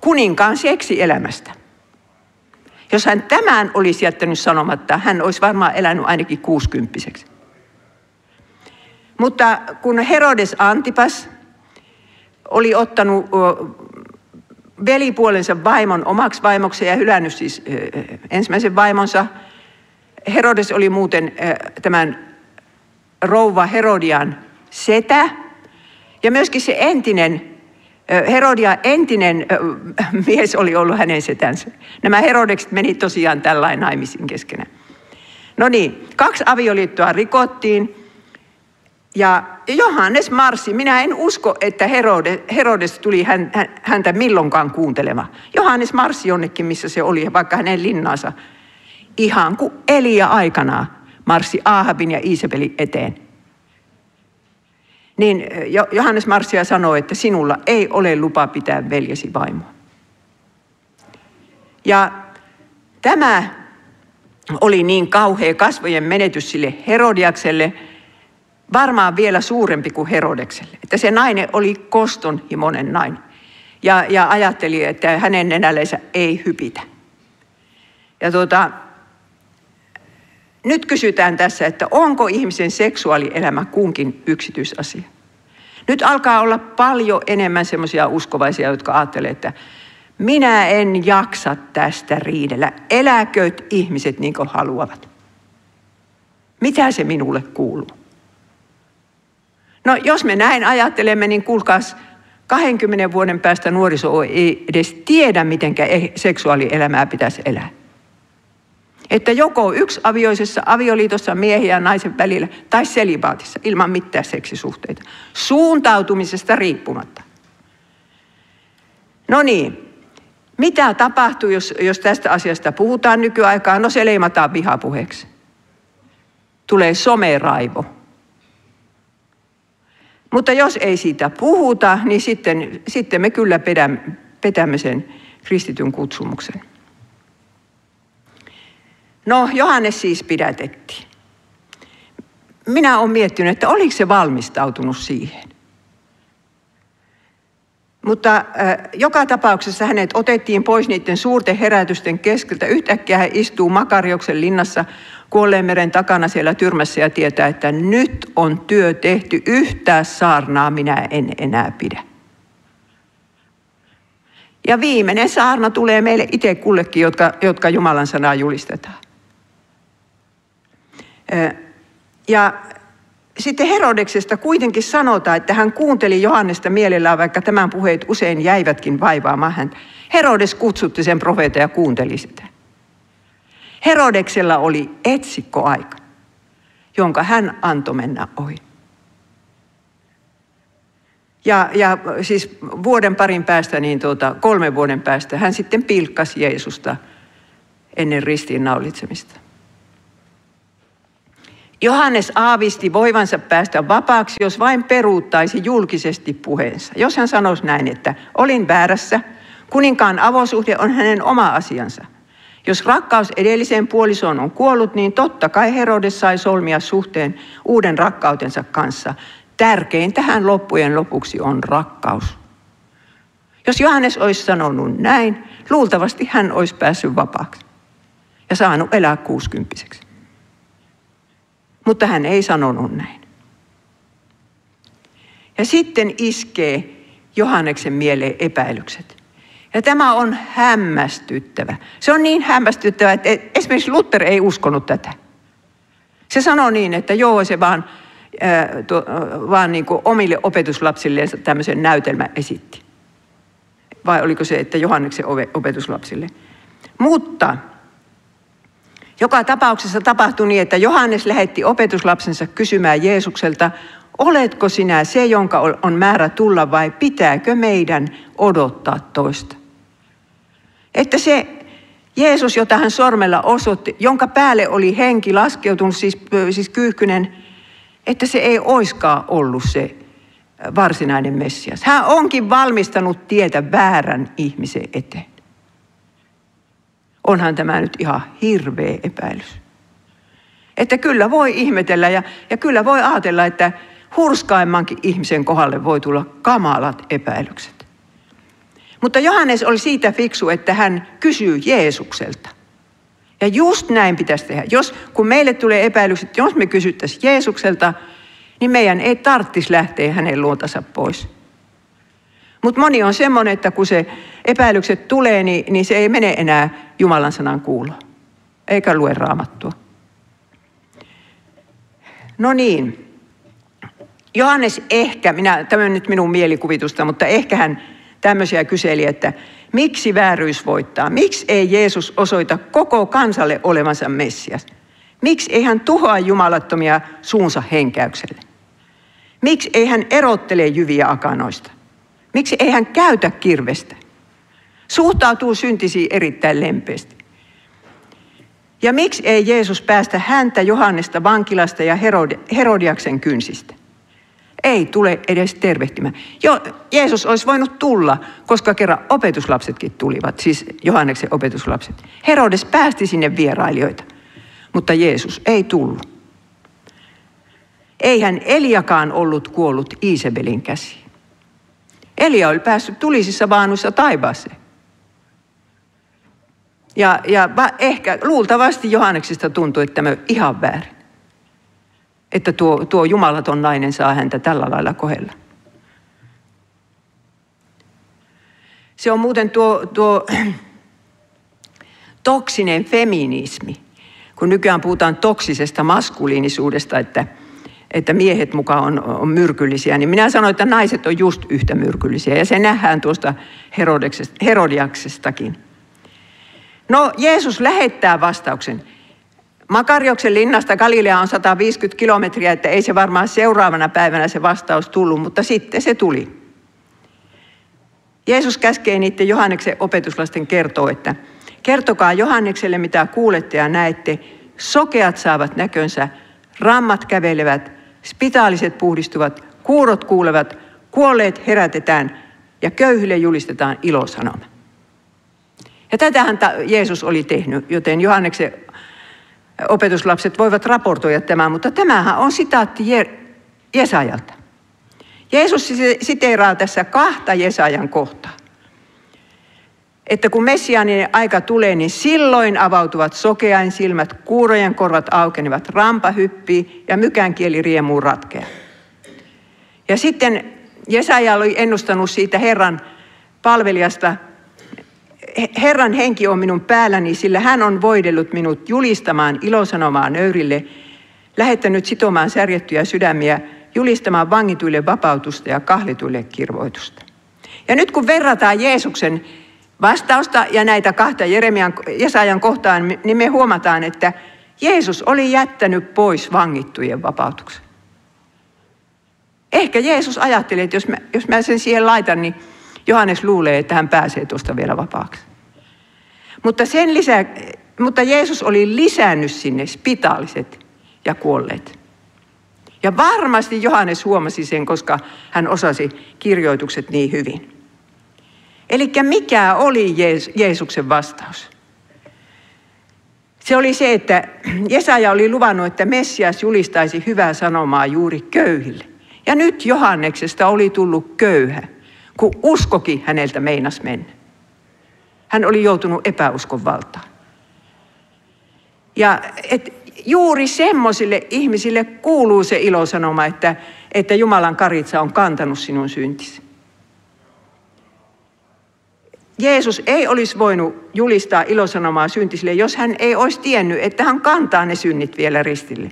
kuninkaan seksielämästä. Jos hän tämän olisi jättänyt sanomatta, hän olisi varmaan elänyt ainakin kuusikymppiseksi. Mutta kun Herodes Antipas oli ottanut velipuolensa vaimon omaksi vaimokseen ja hylännyt siis ensimmäisen vaimonsa. Herodes oli muuten tämän rouva Herodian setä. Ja myöskin se entinen, Herodian entinen mies oli ollut hänen setänsä. Nämä Herodekset meni tosiaan tällainen naimisiin keskenään. No niin, kaksi avioliittoa rikottiin. Ja Johannes marssi. Minä en usko, että Herodes, Herodes tuli häntä milloinkaan kuuntelemaan. Johannes marssi jonnekin, missä se oli, vaikka hänen linnaansa. Ihan kuin Elia aikanaan marssi Aahabin ja Iisabelin eteen. Niin Johannes marssi ja sanoi, että sinulla ei ole lupa pitää veljesi vaimoa. Ja tämä oli niin kauhea kasvojen menetys sille Herodiakselle, varmaan vielä suurempi kuin Herodekselle. Että se nainen oli kostonhimoinen nainen. Ja, ja ajatteli, että hänen nenällensä ei hypitä. Ja tuota, nyt kysytään tässä, että onko ihmisen seksuaalielämä kunkin yksityisasia. Nyt alkaa olla paljon enemmän semmoisia uskovaisia, jotka ajattelee, että minä en jaksa tästä riidellä. Eläkööt ihmiset niin kuin haluavat. Mitä se minulle kuuluu? No jos me näin ajattelemme, niin kuulkaas, kaksikymmentä vuoden päästä nuoriso ei edes tiedä, miten seksuaalielämää pitäisi elää. Että joko yksiavioisessa avioliitossa miehiä ja naisen välillä tai selibaatissa ilman mitään seksisuhteita. Suuntautumisesta riippumatta. No niin, mitä tapahtuu, jos, jos tästä asiasta puhutaan nykyaikaan? No se leimataan vihapuheeksi. Tulee someraivo. Mutta jos ei siitä puhuta, niin sitten, sitten me kyllä pedämme, petämme sen kristityn kutsumuksen. No, Johannes siis pidätettiin. Minä olen miettinyt, että oliko se valmistautunut siihen. Mutta äh, joka tapauksessa hänet otettiin pois niiden suurten herätysten keskeltä. Yhtäkkiä hän istuu Makarioksen linnassa Kuolleen meren takana siellä tyrmässä ja tietää, että nyt on työ tehty. Yhtään saarnaa minä en enää pidä. Ja viimeinen saarna tulee meille itse kullekin, jotka, jotka Jumalan sanaa julistetaan. Ja sitten Herodeksesta kuitenkin sanotaan, että hän kuunteli Johannesta mielellään, vaikka tämän puheet usein jäivätkin vaivaamaan häntä. Herodes kutsutti sen profeetan ja kuunteli sitä. Herodeksella oli etsikkoaika, jonka hän antoi mennä ohi. Ja, ja siis vuoden parin päästä, niin tuota, kolmen vuoden päästä, hän sitten pilkkasi Jeesusta ennen ristiinnaulitsemista. Johannes aavisti voivansa päästä vapaaksi, jos vain peruuttaisi julkisesti puheensa. Jos hän sanoisi näin, että olin väärässä, kuninkaan avosuhde on hänen oma asiansa. Jos rakkaus edelliseen puolisoon on kuollut, niin totta kai Herodes sai solmia suhteen uuden rakkautensa kanssa. Tärkeintähän loppujen lopuksi on rakkaus. Jos Johannes olisi sanonut näin, luultavasti hän olisi päässyt vapaaksi ja saanut elää kuusikymppiseksi. Mutta hän ei sanonut näin. Ja sitten iskee Johanneksen mieleen epäilykset. Ja tämä on hämmästyttävä. Se on niin hämmästyttävä, että esimerkiksi Luther ei uskonut tätä. Se sanoi niin, että joo, se vaan, äh, to, äh, vaan niin kuin omille opetuslapsilleen tämmöisen näytelmän esitti. Vai oliko se, että Johanneksen opetuslapsille. Mutta joka tapauksessa tapahtui niin, että Johannes lähetti opetuslapsensa kysymään Jeesukselta, oletko sinä se, jonka on määrä tulla, vai pitääkö meidän odottaa toista? Että se Jeesus, jota hän sormella osoitti, jonka päälle oli henki laskeutunut, siis, siis kyyhkynen, että se ei oiskaan ollut se varsinainen Messias. Hän onkin valmistanut tietä väärän ihmisen eteen. Onhan tämä nyt ihan hirveä epäilys. Että kyllä voi ihmetellä ja, ja kyllä voi ajatella, että hurskaimmankin ihmisen kohdalle voi tulla kamalat epäilykset. Mutta Johannes oli siitä fiksu, että hän kysyy Jeesukselta. Ja just näin pitäisi tehdä. Jos, kun meille tulee epäilykset, jos me kysyttäisiin Jeesukselta, niin meidän ei tarvitsisi lähteä hänen luotansa pois. Mutta moni on semmoinen, että kun se epäilykset tulee, niin, niin se ei mene enää Jumalan sanan kuuloon. Eikä lue Raamattua. No niin. Johannes ehkä, minä, tämä on nyt minun mielikuvitusta, mutta ehkä hän tämmöisiä kyseli, että miksi vääryys voittaa? Miksi ei Jeesus osoita koko kansalle olevansa Messias? Miksi ei hän tuhoa jumalattomia suunsa henkäykselle? Miksi ei hän erottele jyviä akanoista? Miksi ei hän käytä kirvestä? Suhtautuu syntisiin erittäin lempeästi. Ja miksi ei Jeesus päästä häntä Johannesta vankilasta ja Herodiaksen kynsistä? Ei tule edes tervehtimään. Jo, Jeesus olisi voinut tulla, koska kerran opetuslapsetkin tulivat, siis Johanneksen opetuslapset. Herodes päästi sinne vierailijoita, mutta Jeesus ei tullut. Eihän Eliakaan ollut kuollut Iisabelin käsiin. Elia oli päässyt tulisissa vaanuissa taivaaseen. Ja, ja ehkä luultavasti Johanneksista tuntui, että tämä on ihan väärin. Että tuo, tuo jumalaton nainen saa häntä tällä lailla kohdella. Se on muuten tuo, tuo toksinen feminismi. Kun nykyään puhutaan toksisesta maskuliinisuudesta, että, että miehet mukaan on, on myrkyllisiä, niin minä sanoin, että naiset on just yhtä myrkyllisiä. Ja se nähdään tuosta Herodiaksestakin. No, Jeesus lähettää vastauksen. Makarioksen linnasta Galilea on sata viisikymmentä kilometriä, että ei se varmaan seuraavana päivänä se vastaus tullut, mutta sitten se tuli. Jeesus käskee niiden Johanneksen opetuslasten kertoa, että kertokaa Johannekselle, mitä kuulette ja näette. Sokeat saavat näkönsä, rammat kävelevät, spitaaliset puhdistuvat, kuurot kuulevat, kuolleet herätetään ja köyhille julistetaan ilosanoma. Ja tätähän Jeesus oli tehnyt, joten Johanneksen opetuslapset voivat raportoida tämän, mutta tämähän on sitaatti Jesajalta. Jeesus siteeraa tässä kahta Jesajan kohtaa. Että kun messiaaninen aika tulee, niin silloin avautuvat sokeain silmät, kuurojen korvat aukenevat, rampa hyppii ja mykän kieli riemuun ratkeaa. Ja sitten Jesaja oli ennustanut siitä Herran palvelijasta, Herran henki on minun päälläni, sillä hän on voidellut minut julistamaan ilosanomaa nöyrille, lähettänyt sitomaan särjettyjä sydämiä, julistamaan vangituille vapautusta ja kahlituille kirvoitusta. Ja nyt kun verrataan Jeesuksen vastausta ja näitä kahta Jeremian, Jesajan kohtaan, niin me huomataan, että Jeesus oli jättänyt pois vangittujen vapautuksen. Ehkä Jeesus ajatteli, että jos mä, jos mä sen siihen laitan, niin Johannes luulee, että hän pääsee tuosta vielä vapaaksi. Mutta, sen lisä, mutta Jeesus oli lisännyt sinne spitaaliset ja kuolleet. Ja varmasti Johannes huomasi sen, koska hän osasi kirjoitukset niin hyvin. Eli mikä oli Jees, Jeesuksen vastaus? Se oli se, että Jesaja oli luvannut, että Messias julistaisi hyvää sanomaa juuri köyhille. Ja nyt Johanneksesta oli tullut köyhä. kun uskokin häneltä meinasi mennä. Hän oli joutunut epäuskon valtaan. Ja et, juuri semmoisille ihmisille kuuluu se ilosanoma, että, että Jumalan karitsa on kantanut sinun syntisi. Jeesus ei olisi voinut julistaa ilosanomaa syntisille, jos hän ei olisi tiennyt, että hän kantaa ne synnit vielä ristille.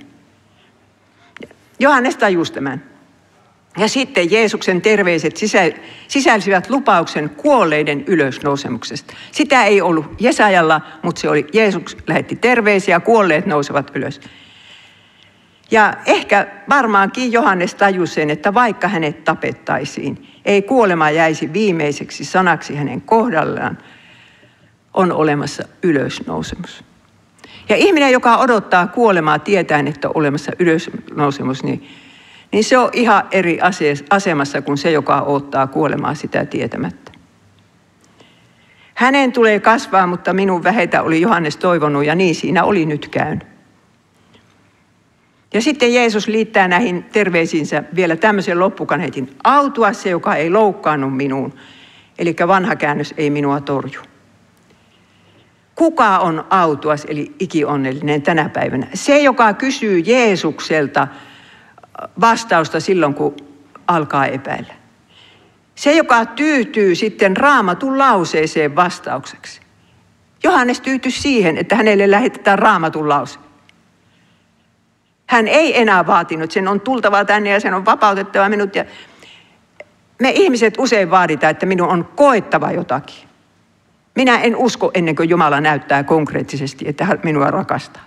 Johannes tajusi tämän. Ja sitten Jeesuksen terveiset sisälsivät lupauksen kuolleiden ylösnousemuksesta. Sitä ei ollut Jesajalla, mutta se oli Jeesus lähetti terveisiä, kuolleet nousevat ylös. Ja ehkä varmaankin Johannes tajusi sen, että vaikka hänet tapettaisiin, ei kuolema jäisi viimeiseksi sanaksi hänen kohdallaan, on olemassa ylösnousemus. Ja ihminen, joka odottaa kuolemaa tietäen, että on olemassa ylösnousemus, niin, niin se on ihan eri asemassa kuin se, joka odottaa kuolemaa sitä tietämättä. Hänen tulee kasvaa, mutta minun vähetä oli Johannes toivonut, ja niin siinä oli nyt käynyt. Ja sitten Jeesus liittää näihin terveisiinsä vielä tämmöisen loppukaneetin. Autua se, joka ei loukkaannu minuun. Eli vanha käännös ei minua torju. Kuka on autuas, eli ikionnellinen tänä päivänä? Se, joka kysyy Jeesukselta vastausta silloin, kun alkaa epäillä. Se, joka tyytyy sitten Raamatun lauseeseen vastaukseksi. Johannes tyytyi siihen, että hänelle lähetetään Raamatun lause. Hän ei enää vaatinut, sen on tultava tänne ja sen on vapautettava minut. Ja me ihmiset usein vaaditaan, että minun on koettava jotakin. Minä en usko ennen kuin Jumala näyttää konkreettisesti, että hän minua rakastaa.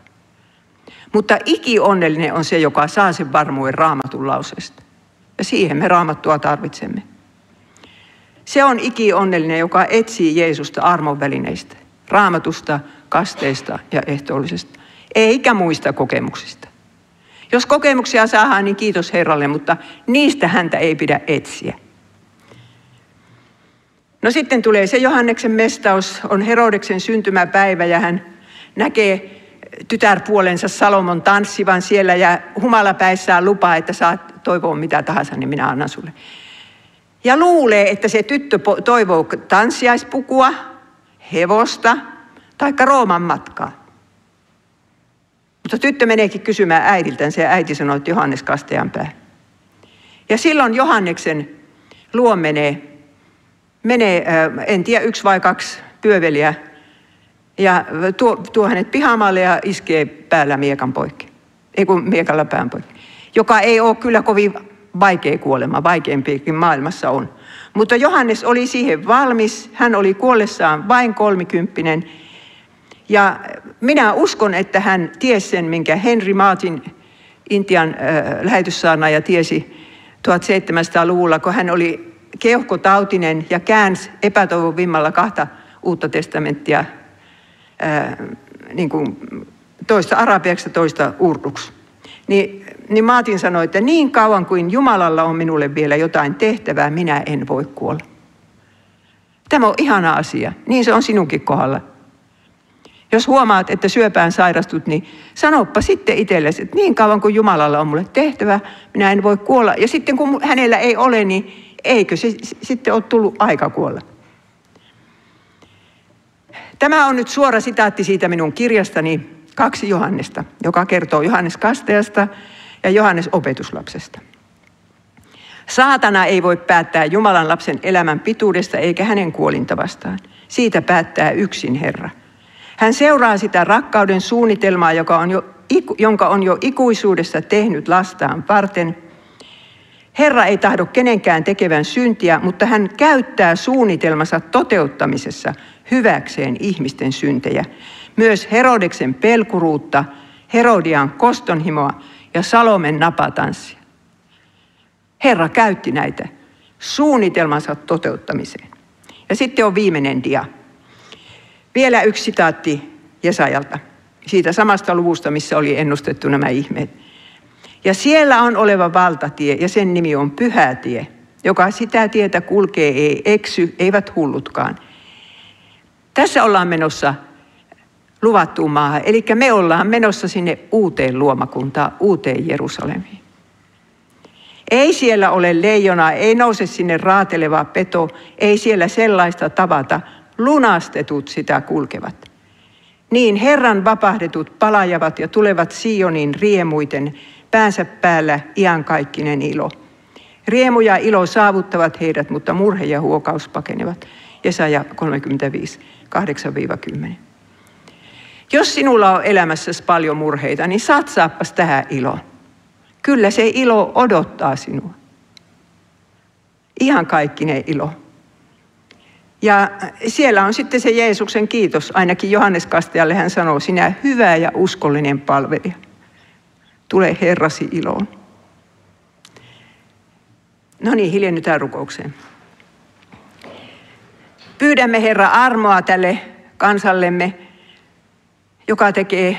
Mutta ikionnellinen on se, joka saa sen varmuuden Raamatun lauseesta. Ja siihen me Raamattua tarvitsemme. Se on ikionnellinen, joka etsii Jeesusta armon välineistä, Raamatusta, kasteista ja ehtoollisesta, eikä muista kokemuksista. Jos kokemuksia saadaan, niin kiitos Herralle, mutta niistä häntä ei pidä etsiä. No sitten tulee se Johanneksen mestaus, on Herodeksen syntymäpäivä ja hän näkee tytärpuolensa Salomon tanssivan siellä ja humalapäissään lupaa, että saat toivoa mitä tahansa, niin minä annan sulle. Ja luulee, että se tyttö toivoo tanssiaispukua, hevosta tai Rooman matkaa. Mutta tyttö meneekin kysymään äidiltänsä ja äiti sanoi, että Johannes Kastajan pää. Ja silloin Johanneksen luo menee, menee en tiedä, yksi vai kaksi pyöveliä ja tuo, tuo hänet pihamaalle ja iskee päällä miekan poikki. Ei kun miekalla pään poikki. Joka ei ole kyllä kovin vaikea kuolema, vaikeampiakin maailmassa on. Mutta Johannes oli siihen valmis, hän oli kuollessaan vain kolmikymppinen. Ja minä uskon, että hän tiesi sen, minkä Henry Martyn, Intian äh, lähetyssaarnaaja, tiesi seitsemäntoistasataa-luvulla, kun hän oli keuhkotautinen ja käänsi epätoivon vimmalla kahta uutta testamenttia, äh, niin kuin toista arabiaksi, toista urduksi. Ni, niin Martin sanoi, että niin kauan kuin Jumalalla on minulle vielä jotain tehtävää, minä en voi kuolla. Tämä on ihana asia, niin se on sinunkin kohdalla. Jos huomaat, että syöpään sairastut, niin sanoppa sitten itsellesi, että niin kauan kuin Jumalalla on mulle tehtävä, minä en voi kuolla. Ja sitten kun hänellä ei ole, niin eikö se sitten ole tullut aika kuolla. Tämä on nyt suora sitaatti siitä minun kirjastani Kaksi Johannesta, joka kertoo Johannes Kastajasta ja Johannes opetuslapsesta. Saatana ei voi päättää Jumalan lapsen elämän pituudesta eikä hänen kuolintavastaan. Siitä päättää yksin Herra. Hän seuraa sitä rakkauden suunnitelmaa, joka on jo, jonka on jo ikuisuudessa tehnyt lastaan varten. Herra ei tahdo kenenkään tekevän syntiä, mutta hän käyttää suunnitelmansa toteuttamisessa hyväkseen ihmisten syntejä. Myös Herodeksen pelkuruutta, Herodian kostonhimoa ja Salomen napatanssia. Herra käytti näitä suunnitelmansa toteuttamiseen. Ja sitten on viimeinen dia. Vielä yksi sitaatti Jesajalta, siitä samasta luvusta, missä oli ennustettu nämä ihmeet. Ja siellä on oleva valtatie, ja sen nimi on Pyhätie, joka sitä tietä kulkee, ei eksy, eivät hullutkaan. Tässä ollaan menossa luvattuun maahan, eli me ollaan menossa sinne uuteen luomakuntaan, uuteen Jerusalemiin. Ei siellä ole leijonaa, ei nouse sinne raateleva peto, ei siellä sellaista tavata, lunastetut sitä kulkevat. Niin Herran vapahdetut palajavat ja tulevat Sioniin riemuiten, päänsä päällä iankaikkinen ilo. Riemu ja ilo saavuttavat heidät, mutta murhe ja huokaus pakenevat. Jesaja kolmekymmentäviisi, kahdeksan kymmeneen. Jos sinulla on elämässäsi paljon murheita, niin satsaappas tähän iloon. Kyllä se ilo odottaa sinua. Ihan kaikkinen ilo. Ja siellä on sitten se Jeesuksen kiitos. Ainakin Johannes Kastajalle hän sanoo, sinä hyvä ja uskollinen palvelija. Tule Herrasi iloon. No niin, hiljennytään rukoukseen. Pyydämme Herra armoa tälle kansallemme, joka tekee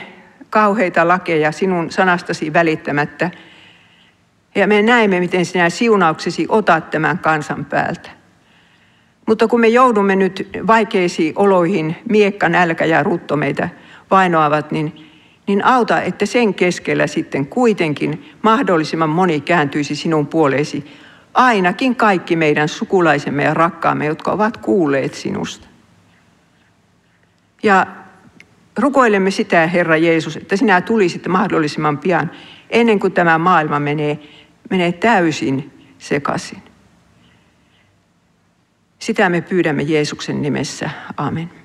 kauheita lakeja sinun sanastasi välittämättä. Ja me näemme, miten sinä siunauksesi otat tämän kansan päältä. Mutta kun me joudumme nyt vaikeisiin oloihin, miekka, nälkä ja rutto meitä vainoavat, niin, niin auta, että sen keskellä sitten kuitenkin mahdollisimman moni kääntyisi sinun puoleesi. Ainakin kaikki meidän sukulaisemme ja rakkaamme, jotka ovat kuulleet sinusta. Ja rukoilemme sitä, Herra Jeesus, että sinä tulisit mahdollisimman pian, ennen kuin tämä maailma menee, menee täysin sekaisin. Sitä me pyydämme Jeesuksen nimessä. Amen.